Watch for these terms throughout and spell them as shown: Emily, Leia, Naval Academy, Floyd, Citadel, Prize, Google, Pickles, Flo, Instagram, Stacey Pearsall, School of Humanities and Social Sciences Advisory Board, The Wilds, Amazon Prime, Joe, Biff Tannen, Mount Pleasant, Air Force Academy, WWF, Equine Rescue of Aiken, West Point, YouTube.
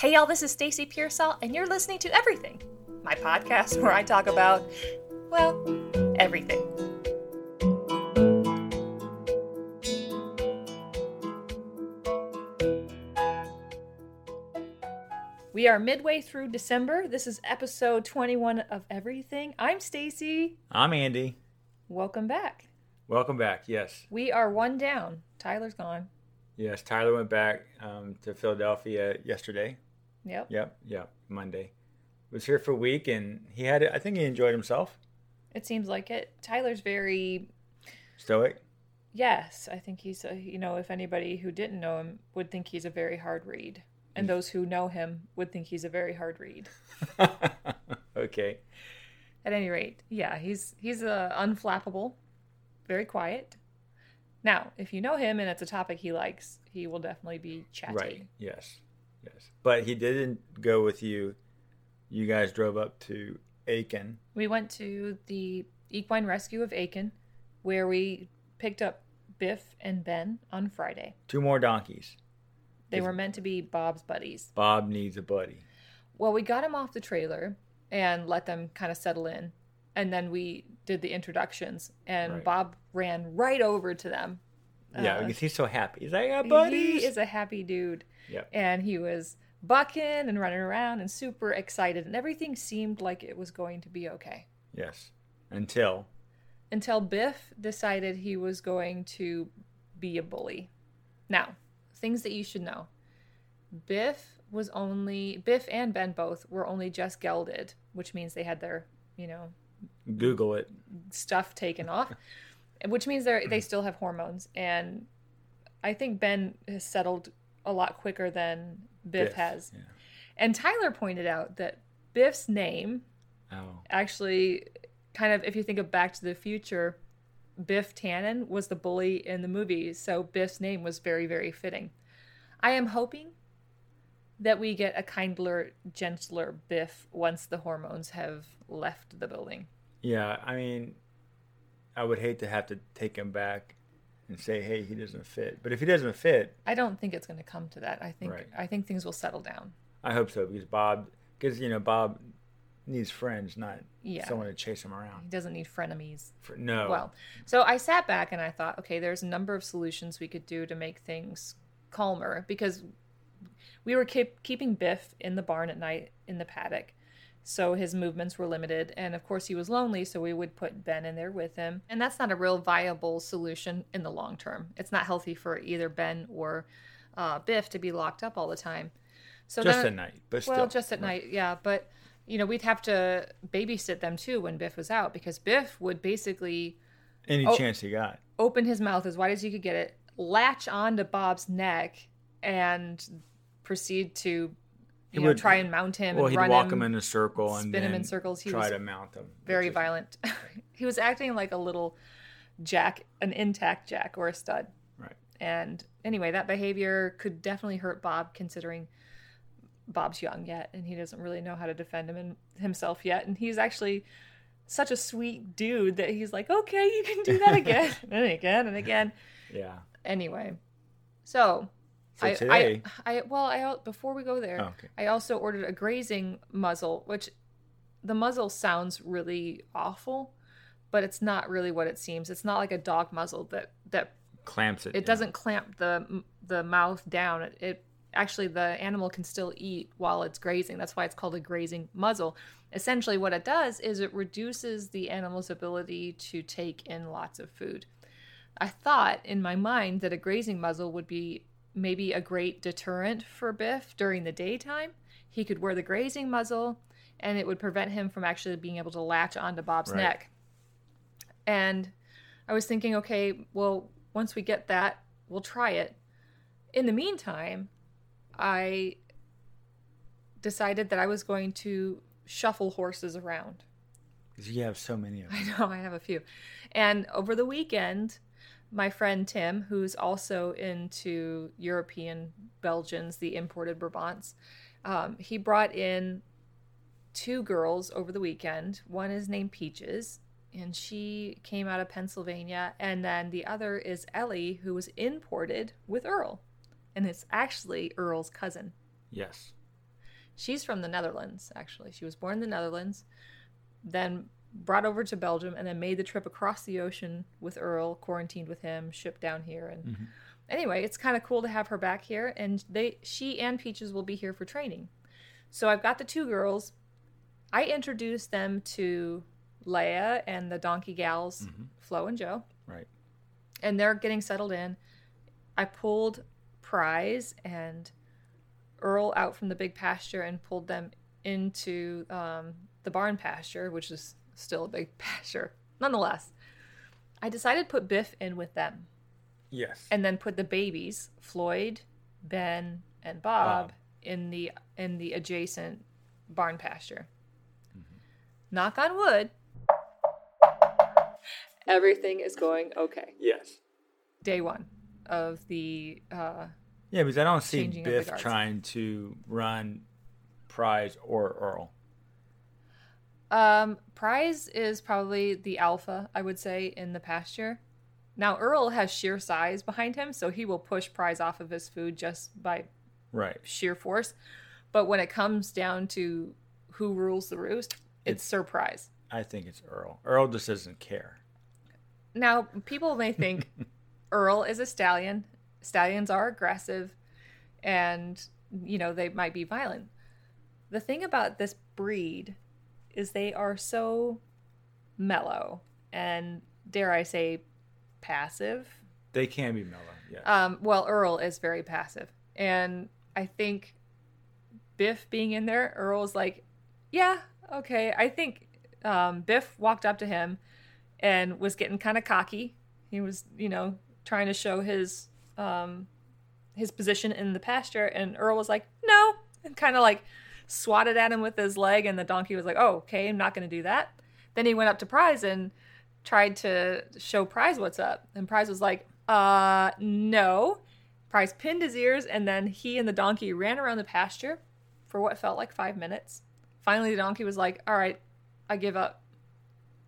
Hey y'all, this is Stacey Pearsall, and you're listening to Everything, my podcast where I talk about, well, everything. We are midway through December. This is episode 21 of Everything. I'm Stacey. I'm Andy. Welcome back. Welcome back, yes. We are one down. Tyler's gone. Yes, Tyler went back to Philadelphia yesterday. Yep, Monday. Was here for a week, and he had it. I think he enjoyed himself. It seems like it. Tyler's very... stoic? Yes, I think he's, if anybody who didn't know him would think he's a very hard read. And those who know him would think he's a very hard read. Okay. At any rate, yeah, he's unflappable, very quiet. Now, if you know him and it's a topic he likes, he will definitely be chatty. Right, yes. But he didn't go with you. You guys drove up to Aiken. We went to the Equine Rescue of Aiken, where we picked up Biff and Ben on Friday. Two more donkeys. They were meant to be Bob's buddies. Bob needs a buddy. Well, we got him off the trailer and let them kind of settle in. And then we did the introductions. And right. Bob ran right over to them. Yeah, because he's so happy. He's like, I got buddies. He is a happy dude. Yep. And he was bucking and running around and super excited. And everything seemed like it was going to be okay. Yes. Until Biff decided he was going to be a bully. Now... things that you should know. Biff and Ben both were only just gelded, which means they had their, Google it. Stuff taken off, which means they still have hormones. And I think Ben has settled a lot quicker than Biff has. Yeah. And Tyler pointed out that Biff's name actually kind of, if you think of Back to the Future, Biff Tannen was the bully in the movie, so Biff's name was very, very fitting. I am hoping that we get a kindler, gentler Biff once the hormones have left the building. Yeah, I mean, I would hate to have to take him back and say, hey, he doesn't fit. But if he doesn't fit... I don't think it's going to come to that. I think things will settle down. I hope so, because Bob needs friends, not someone to chase him around. He doesn't need frenemies. No. Well, so I sat back and I thought, okay, there's a number of solutions we could do to make things calmer, because we were keeping Biff in the barn at night in the paddock, so his movements were limited, and of course he was lonely, so we would put Ben in there with him, and that's not a real viable solution in the long term. It's not healthy for either Ben or Biff to be locked up all the time. So just at night, but still. Well, just at night, yeah, but... we'd have to babysit them, too, when Biff was out, because Biff would basically... any chance he got. Open his mouth as wide as he could get it, latch onto Bob's neck, and proceed to try and mount him. Well, and he'd walk him in a circle and spin him in circles. He try to mount him. Very violent. He was acting like a little jack, an intact jack or a stud. Right. And anyway, that behavior could definitely hurt Bob, considering... Bob's young yet, and he doesn't really know how to defend himself yet. And he's actually such a sweet dude that he's like, okay, you can do that again and again and again. Yeah. Anyway, so today... before we go there, I also ordered a grazing muzzle, which the muzzle sounds really awful, but it's not really what it seems. It's not like a dog muzzle that clamps it. It doesn't clamp the mouth down. It actually, the animal can still eat while it's grazing. That's why it's called a grazing muzzle. Essentially, what it does is it reduces the animal's ability to take in lots of food. I thought in my mind that a grazing muzzle would be maybe a great deterrent for Biff during the daytime. He could wear the grazing muzzle, and it would prevent him from actually being able to latch onto Bob's neck. And I was thinking, okay, well, once we get that, we'll try it. In the meantime... I decided that I was going to shuffle horses around. Because you have so many of them. I know, I have a few. And over the weekend, my friend Tim, who's also into European Belgians, the imported Brabants, he brought in two girls over the weekend. One is named Peaches, and she came out of Pennsylvania. And then the other is Ellie, who was imported with Earl. And it's actually Earl's cousin. Yes. She's from the Netherlands, actually. She was born in the Netherlands, then brought over to Belgium, and then made the trip across the ocean with Earl, quarantined with him, shipped down here. And anyway, it's kind of cool to have her back here. And she and Peaches will be here for training. So I've got the two girls. I introduced them to Leia and the donkey gals, Flo and Joe. Right. And they're getting settled in. I pulled Prize and Earl out from the big pasture and pulled them into the barn pasture, which is still a big pasture. Nonetheless, I decided to put Biff in with them. Yes. And then put the babies, Floyd, Ben, and Bob, in the adjacent barn pasture. Knock on wood, everything is going okay. Yes. Day one of the yeah, because I don't see Biff trying to run Prize or Earl. Prize is probably the alpha, I would say, in the pasture. Now, Earl has sheer size behind him, so he will push Prize off of his food just by sheer force. But when it comes down to who rules the roost... It's Surprise. I think it's Earl. Earl just doesn't care. Now, people may think Earl is a stallion. Stallions are aggressive, and, you know, they might be violent. The thing about this breed is they are so mellow and, dare I say, passive. They can be mellow, yes. Well, Earl is very passive. And I think Biff being in there, Earl's like, yeah, okay. I think Biff walked up to him and was getting kind of cocky. He was, you know, trying to show his position in the pasture, and Earl was like, no, and kind of like swatted at him with his leg, and the donkey was like, oh, okay, I'm not going to do that. Then he went up to Prize and tried to show Prize what's up, and Prize was like, no. Prize pinned his ears, and then he and the donkey ran around the pasture for what felt like 5 minutes. Finally, the donkey was like, all right, I give up.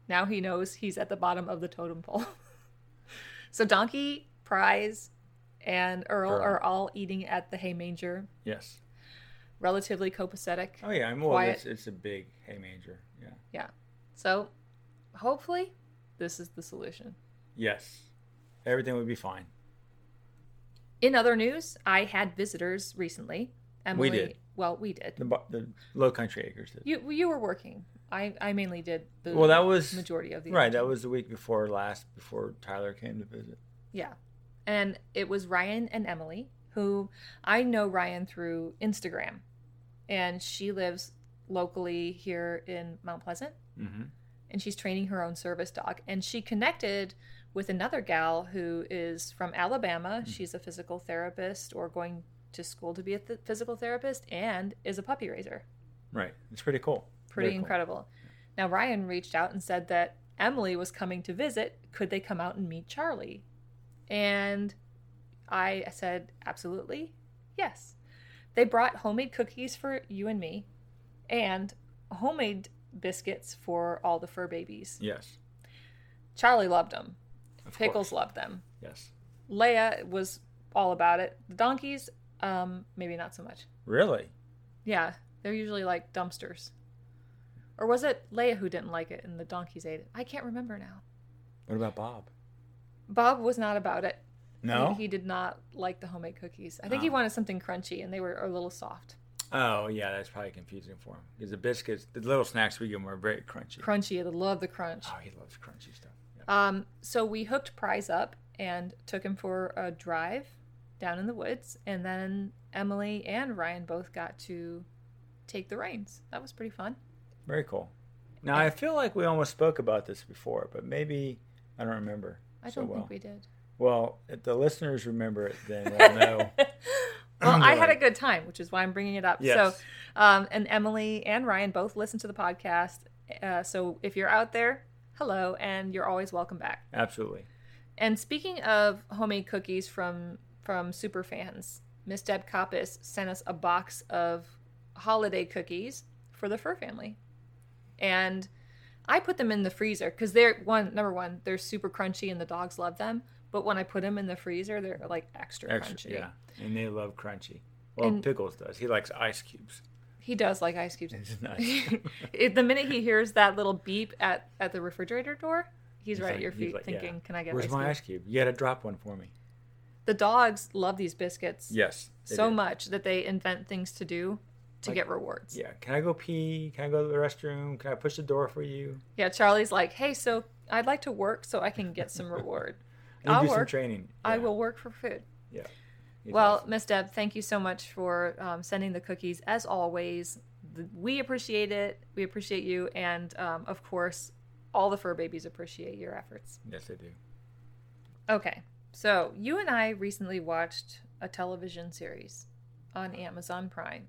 Now he knows he's at the bottom of the totem pole. So Donkey, Prize, and Earl are all eating at the hay manger. Yes. Relatively copacetic. Oh, yeah. Well, it's a big hay manger. Yeah. Yeah. So hopefully this is the solution. Yes. Everything would be fine. In other news, I had visitors recently. Emily, we did. Well, we did. The Low Country Acres did. You were working. I mainly did the majority of the right. That was the week before Tyler came to visit. Yeah, and it was Ryan and Emily, who I know Ryan through Instagram, and she lives locally here in Mount Pleasant, and she's training her own service dog, and she connected with another gal who is from Alabama. Mm-hmm. She's a physical therapist or going to school to be a physical therapist, and is a puppy raiser. Right. It's pretty cool. Pretty incredible. Cool. Now, Ryan reached out and said that Emily was coming to visit. Could they come out and meet Charlie? And I said, absolutely. Yes. They brought homemade cookies for you and me and homemade biscuits for all the fur babies. Yes. Charlie loved them. Of Pickles course. Loved them. Yes. Leia was all about it. The donkeys... maybe not so much. Really? Yeah. They're usually like dumpsters. Or was it Leia who didn't like it and the donkeys ate it? I can't remember now. What about Bob? Bob was not about it. No? He did not like the homemade cookies. I think he wanted something crunchy, and they were a little soft. Oh, yeah. That's probably confusing for him. Because the biscuits, the little snacks we give him are very crunchy. Crunchy. They love the crunch. Oh, he loves crunchy stuff. Yeah. So we hooked Prize up and took him for a drive down in the woods, and then Emily and Ryan both got to take the reins. That was pretty fun. Very cool. Now, I feel like we almost spoke about this before, but maybe I don't remember. I don't think we did. Well, if the listeners remember it, then we'll know. Well, I had a good time, which is why I'm bringing it up. Yes. So, and Emily and Ryan both listened to the podcast. So if you're out there, hello, and you're always welcome back. Absolutely. And speaking of homemade cookies from super fans, Miss Deb Kapis sent us a box of holiday cookies for the fur family, and I put them in the freezer because they're number one, they're super crunchy and the dogs love them. But when I put them in the freezer, they're like extra crunchy. Yeah, and they love crunchy. Well, Pickles does. He likes ice cubes. He does like ice cubes. It's nice. The minute he hears that little beep at the refrigerator door, he's right like, at your feet like, thinking, yeah. Can I get Where's ice cube? My ice cube? You had to drop one for me. The dogs love these biscuits so much that they invent things to do to get rewards. Yeah. Can I go pee? Can I go to the restroom? Can I push the door for you? Yeah. Charlie's like, hey, so I'd like to work so I can get some reward. I'll do work. Some training. Yeah. I will work for food. Yeah. Well, Miss Deb, thank you so much for sending the cookies. As always, we appreciate it. We appreciate you. And, of course, all the fur babies appreciate your efforts. Yes, they do. Okay. So you and I recently watched a television series on Amazon Prime.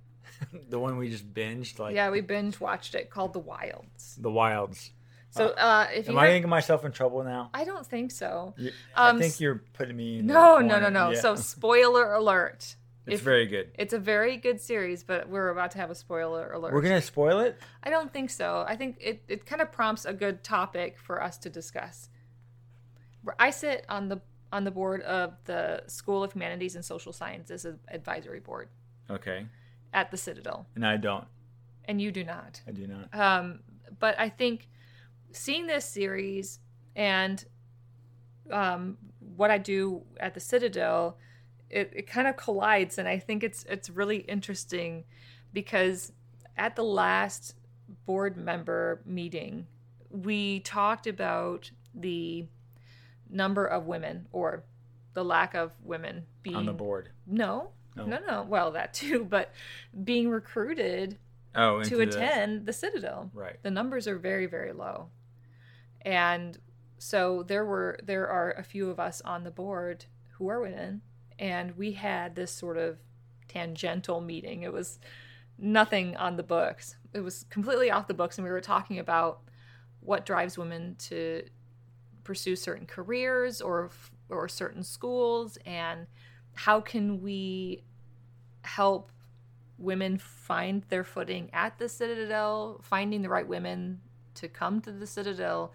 The one we just binged? Yeah, we binge-watched it called The Wilds. The Wilds. So if you am I getting myself in trouble now? I don't think so. I think you're putting me in No. Yeah. So spoiler alert. It's very good. It's a very good series, but we're about to have a spoiler alert. We're going to spoil it? I don't think so. I think it kind of prompts a good topic for us to discuss. I sit on the board of the School of Humanities and Social Sciences Advisory Board. Okay. At the Citadel. And I don't. And you do not. I do not. But I think seeing this series and what I do at the Citadel, it kind of collides, and I think it's really interesting because at the last board member meeting, we talked about the number of women or the lack of women being on the board. No. Well, that too, but being recruited to attend the Citadel. Right. The numbers are very, very low. And so there are a few of us on the board who are women, and we had this sort of tangential meeting. It was nothing on the books. It was completely off the books, and we were talking about what drives women to pursue certain careers or certain schools, and how can we help women find their footing at the Citadel, finding the right women to come to the Citadel,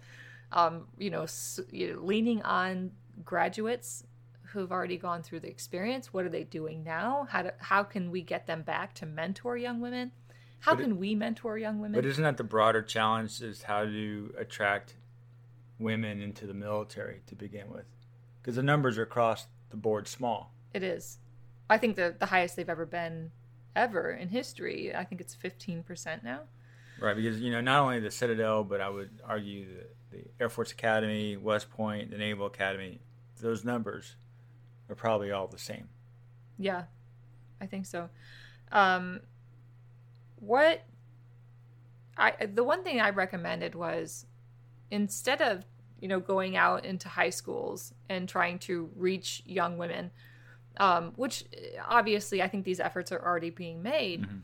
leaning on graduates who've already gone through the experience. What are they doing now? How can we get them back to mentor young women? How can we mentor young women? But isn't that the broader challenge, is how to attract women into the military to begin with? Because the numbers are across the board small. It is. I think the highest they've ever been in history. I think it's 15% now. Right, because not only the Citadel, but I would argue the Air Force Academy, West Point, the Naval Academy, those numbers are probably all the same. Yeah, I think so. The one thing I recommended was, instead of going out into high schools and trying to reach young women, which obviously I think these efforts are already being made, mm-hmm.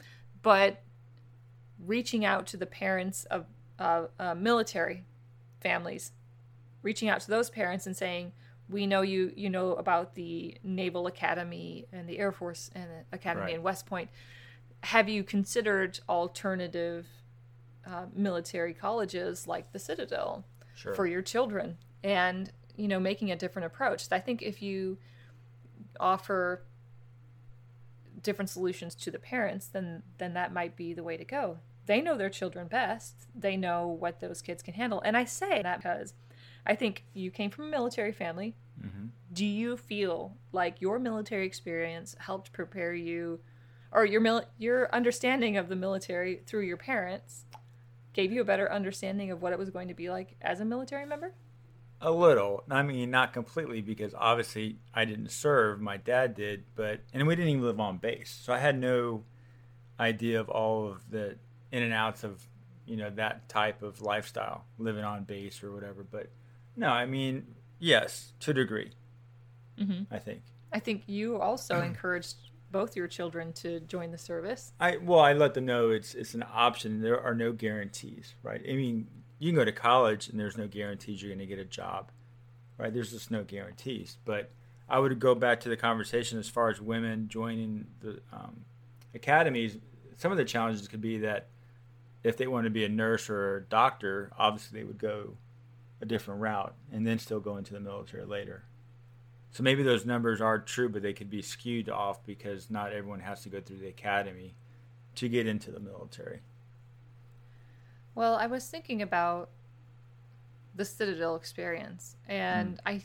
but reaching out to the parents of military families, reaching out to those parents and saying, we know you know about the Naval Academy and the Air Force Academy right. and West Point. Have you considered alternative military colleges like the Citadel sure. for your children? And, making a different approach. I think if you offer different solutions to the parents, then that might be the way to go. They know their children best. They know what those kids can handle. And I say that because I think you came from a military family. Mm-hmm. Do you feel like your military experience helped prepare you, or your understanding of the military through your parents gave you a better understanding of what it was going to be like as a military member? A little. I mean, not completely, because obviously I didn't serve. My dad did, and we didn't even live on base. So I had no idea of all of the in and outs of, that type of lifestyle, living on base or whatever. But no, I mean, yes, to a degree, mm-hmm. I think. I think you also encouraged both your children to join the service. I let them know it's an option. There are no guarantees, right? I mean, you can go to college and there's no guarantees you're going to get a job, right? There's just no guarantees. But I would go back to the conversation as far as women joining the academies. Some of the challenges could be that if they want to be a nurse or a doctor, obviously they would go a different route and then still go into the military later. So maybe those numbers are true, but they could be skewed off because not everyone has to go through the academy. to get into the military? Well, I was thinking about the Citadel experience, and I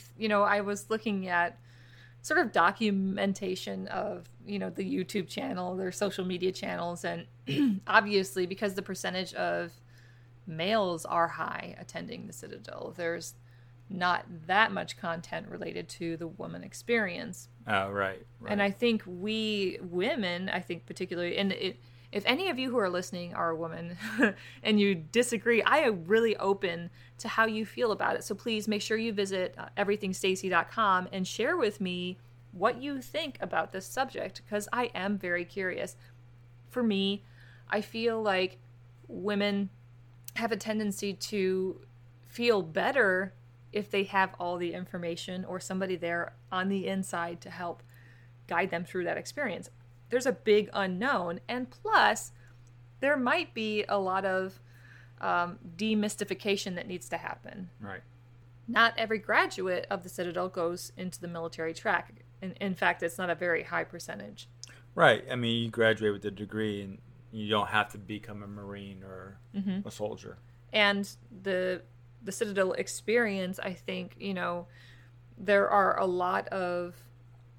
was looking at sort of documentation of, the YouTube channel, their social media channels. And obviously, because the percentage of males are high attending the Citadel, there's not that much content related to the woman experience. Oh, right. And I think we women, particularly, and if any of you who are listening are a woman and you disagree, I am really open to how you feel about it. So please make sure you visit everythingstacey.com and share with me what you think about this subject, because I am very curious. For me, I feel like women have a tendency to feel better if they have all the information or somebody there on the inside to help guide them through that experience. There's a big unknown, and plus there might be a lot of demystification that needs to happen. Right. Not every graduate of the Citadel goes into the military track. In fact, it's not a very high percentage. Right. I mean, you graduate with a degree and you don't have to become a Marine or a soldier. And the Citadel experience, I think, there are a lot of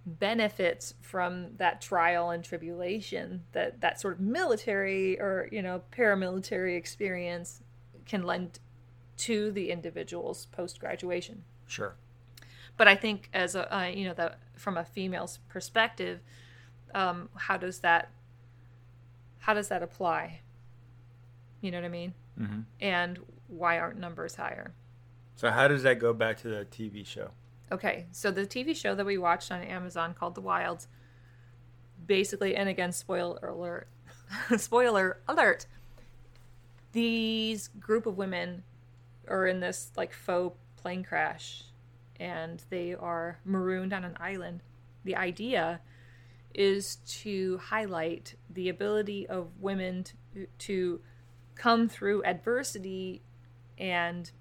benefits from that trial and tribulation that sort of military or paramilitary experience can lend to the individuals post graduation. Sure, but I think as a from a female's perspective, how does that apply? You know what I mean? Mm-hmm. And why aren't numbers higher? So how does that go back to the TV show? Okay, so the TV show that we watched on Amazon called The Wilds, basically, and again, spoiler alert, these group of women are in this faux plane crash, and they are marooned on an island. The idea is to highlight the ability of women to come through adversity and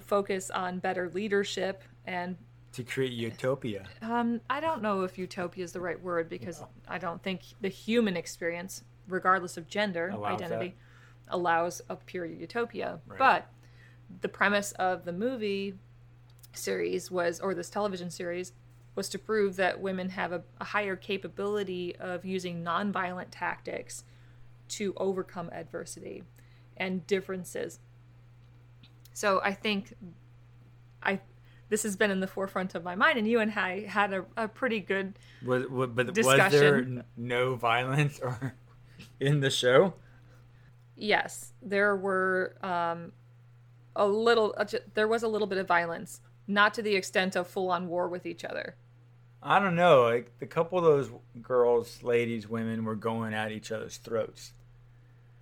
focus on better leadership and to create utopia. I don't know if utopia is the right word, because I don't think the human experience, regardless of gender allows a pure utopia. Right. But the premise of the movie series this television series was to prove that women have a higher capability of using nonviolent tactics to overcome adversity and differences. So I think this has been in the forefront of my mind, and you and I had a pretty good discussion. Was there no violence or in the show? Yes, there were there was a little bit of violence, not to the extent of full-on war with each other. I don't know. The couple of those girls, ladies, women were going at each other's throats.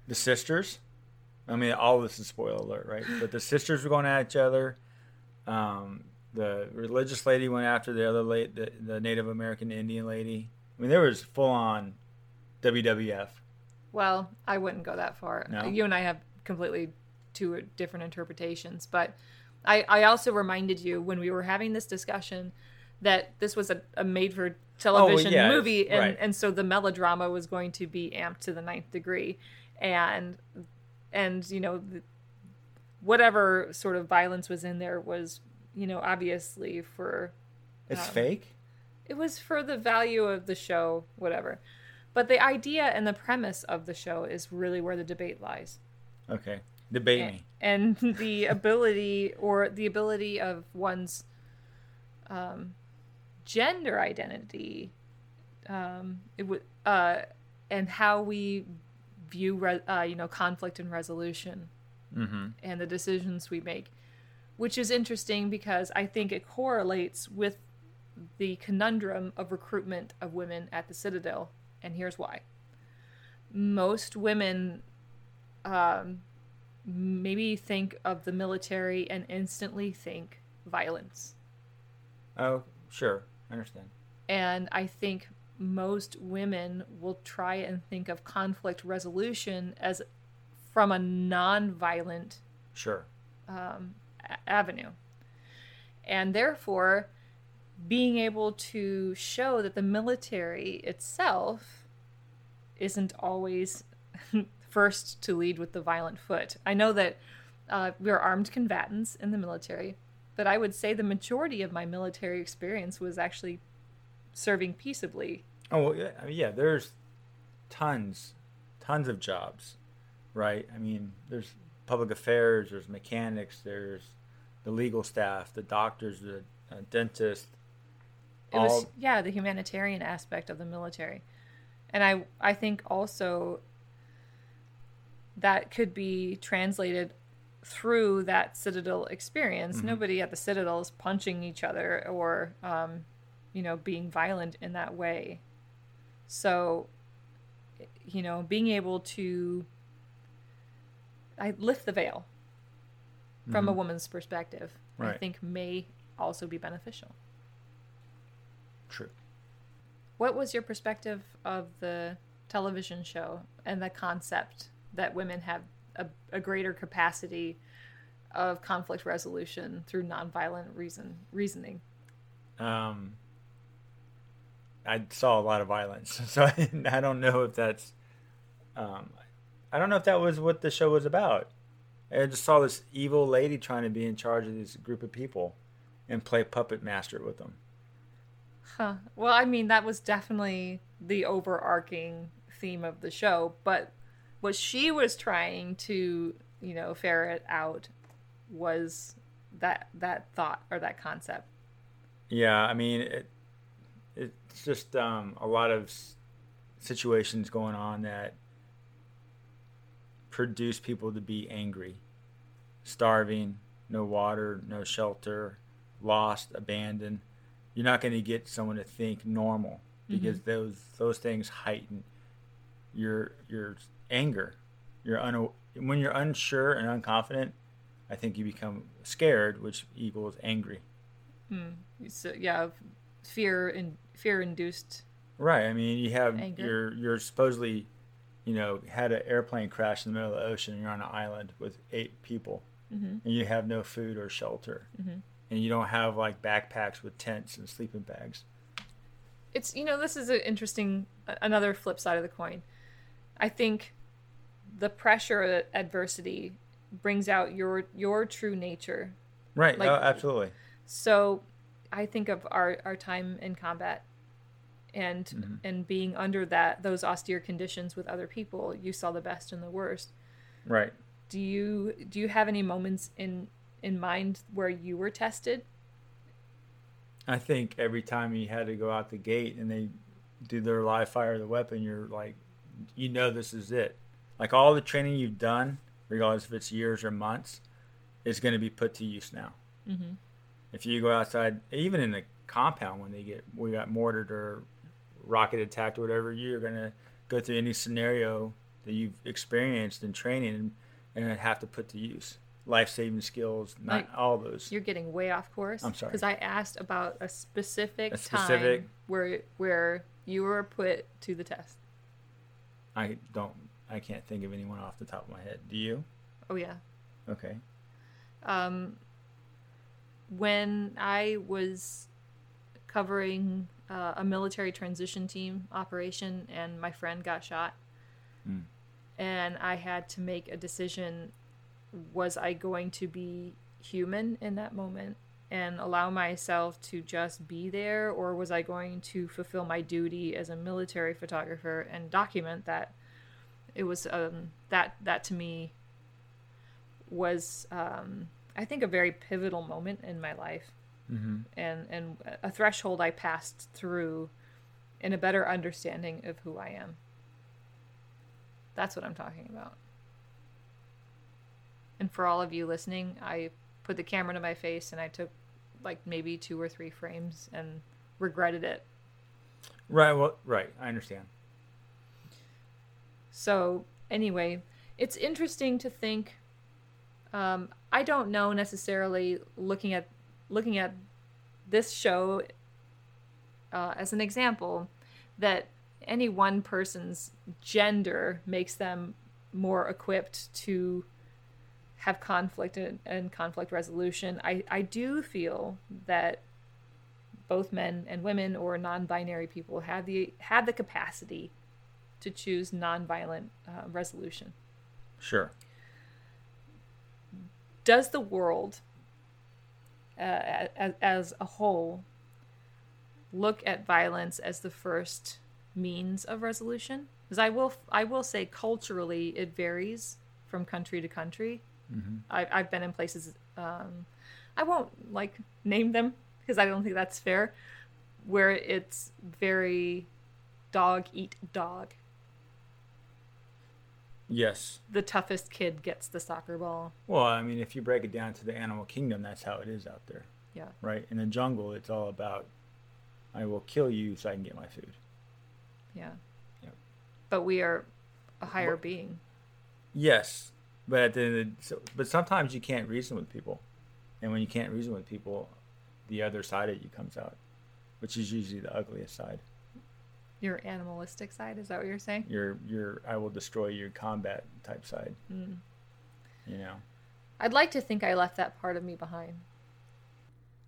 The sisters. I mean, all of this is spoiler alert, right? But the sisters were going at each other. The religious lady went after the other lady, the Native American Indian lady. I mean, there was full-on WWF. Well, I wouldn't go that far. No? You and I have completely two different interpretations. But I also reminded you when we were having this discussion that this was a made-for-television movie. And, right. And so the melodrama was going to be amped to the ninth degree. And whatever sort of violence was in there was, obviously for... It's fake? It was for the value of the show, whatever. But the idea and the premise of the show is really where the debate lies. Okay. Debate me. And the ability of one's gender identity and how we... view conflict and resolution and the decisions we make, which is interesting because I think it correlates with the conundrum of recruitment of women at the Citadel. And here's why. Most women maybe think of the military and instantly think violence. Oh, sure. I understand. And I think most women will try and think of conflict resolution as from a non-violent avenue. And therefore, being able to show that the military itself isn't always first to lead with the violent foot. I know that we are armed combatants in the military, but I would say the majority of my military experience was actually serving peaceably. Oh, yeah, there's tons of jobs, right? I mean, there's public affairs, there's mechanics, there's the legal staff, the doctors, the dentist. The humanitarian aspect of the military. And I think also that could be translated through that Citadel experience. Mm-hmm. Nobody at the Citadel is punching each other or, being violent in that way. So, being able to lift the veil from a woman's perspective, right, I think may also be beneficial. True. What was your perspective of the television show and the concept that women have a greater capacity of conflict resolution through nonviolent reasoning? I saw a lot of violence, so I don't know if that's. I don't know if that was what the show was about. I just saw this evil lady trying to be in charge of this group of people and play puppet master with them. Huh. Well, I mean, that was definitely the overarching theme of the show, but what she was trying to, ferret out was that thought or that concept. Yeah, I mean, it's just a lot of situations going on that produce people to be angry, starving, no water, no shelter, lost, abandoned. You're not going to get someone to think normal because those things heighten your anger. When you're unsure and unconfident, I think you become scared, which equals angry. So, yeah, fear-induced. Right. I mean, you have anger. You're supposedly, had an airplane crash in the middle of the ocean. And you're on an island with 8 people, and you have no food or shelter. Mm-hmm. And you don't have like backpacks with tents and sleeping bags. It's, this is an interesting, another flip side of the coin. I think the pressure of adversity brings out your true nature. Right. Like, absolutely. So I think of our time in combat and, being under those austere conditions with other people, you saw the best and the worst. Right. Do you have any moments in mind where you were tested? I think every time you had to go out the gate and they do their live fire of the weapon, you're like, this is it. Like all the training you've done, regardless if it's years or months, is going to be put to use now. Mm-hmm. If you go outside, even in the compound when we got mortared or rocket attacked or whatever, you're going to go through any scenario that you've experienced in training and have to put to use. Life-saving skills, not like, all those. You're getting way off course. I'm sorry. Because I asked about a specific time where you were put to the test. I can't think of anyone off the top of my head. Do you? Oh, yeah. Okay. When I was covering a military transition team operation and my friend got shot, and I had to make a decision. Was I going to be human in that moment and allow myself to just be there, or was I going to fulfill my duty as a military photographer and document that? It was that to me was I think a very pivotal moment in my life, and a threshold I passed through in a better understanding of who I am. That's what I'm talking about. And for all of you listening, I put the camera to my face and I took like maybe 2 or 3 frames and regretted it. Right. Well, right. I understand. So anyway, it's interesting to think. I don't know necessarily looking at this show as an example that any one person's gender makes them more equipped to have conflict and conflict resolution. I do feel that both men and women or non-binary people have the capacity to choose nonviolent resolution. Sure. Does the world as a whole look at violence as the first means of resolution? Because I will say culturally it varies from country to country. Mm-hmm. I've been in places, I won't name them because I don't think that's fair, where it's very dog eat dog. Yes. The toughest kid gets the soccer ball. Well, I mean, if you break it down to the animal kingdom, that's how it is out there. Yeah. Right? In the jungle, it's all about, I will kill you so I can get my food. Yeah. Yeah. But we are a higher being. Yes. But at the end of the, but sometimes you can't reason with people. And when you can't reason with people, the other side of you comes out, which is usually the ugliest side. Your animalistic side, is that what you're saying? Your I will destroy your combat type side. Mm. You know? I'd like to think I left that part of me behind.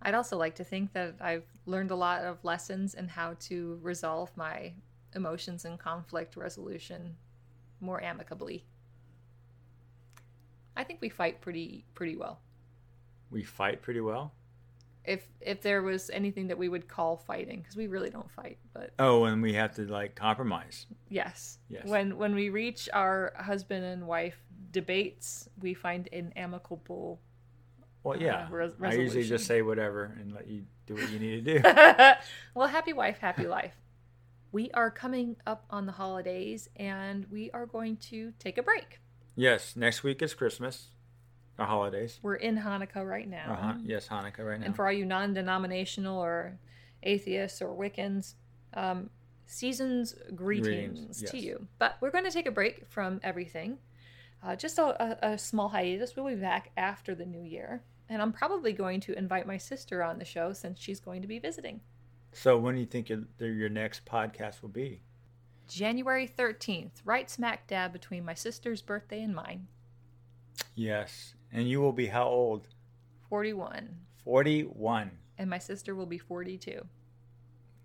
I'd also like to think that I've learned a lot of lessons in how to resolve my emotions and conflict resolution more amicably. I think we fight pretty well. We fight pretty well? If there was anything that we would call fighting, because we really don't fight, but and we have to compromise. Yes. When we reach our husband and wife debates, we find an amicable. Well, yeah, resolution. I usually just say whatever and let you do what you need to do. Well, happy wife, happy life. We are coming up on the holidays, and we are going to take a break. Yes, next week is Christmas. Our holidays. We're in Hanukkah right now. Yes, Hanukkah right now. And for all you non-denominational or atheists or Wiccans, season's greetings to you. But we're going to take a break from everything. Just a small hiatus. We'll be back after the new year. And I'm probably going to invite my sister on the show since she's going to be visiting. So when do you think your next podcast will be? January 13th, right smack dab between my sister's birthday and mine. Yes. And you will be how old? 41. 41. And my sister will be 42.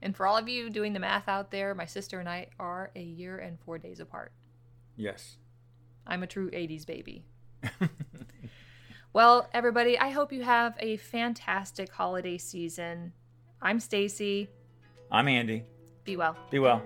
And for all of you doing the math out there, my sister and I are a year and 4 days apart. Yes. I'm a true 80s baby. Well, everybody, I hope you have a fantastic holiday season. I'm Stacey. I'm Andy. Be well. Be well.